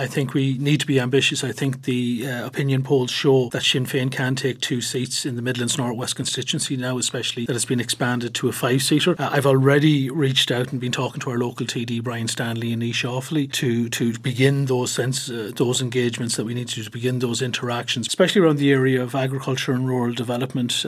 I think we need to be ambitious. I think the opinion polls show that Sinn Féin can take 2 seats in the Midlands-North West constituency now, especially that it's been expanded to a 5-seater. I've already reached out and been talking to our local TD, Brian Stanley and Nisha Offley, to begin those engagements that we need to begin those interactions, especially around the area of agriculture and rural development.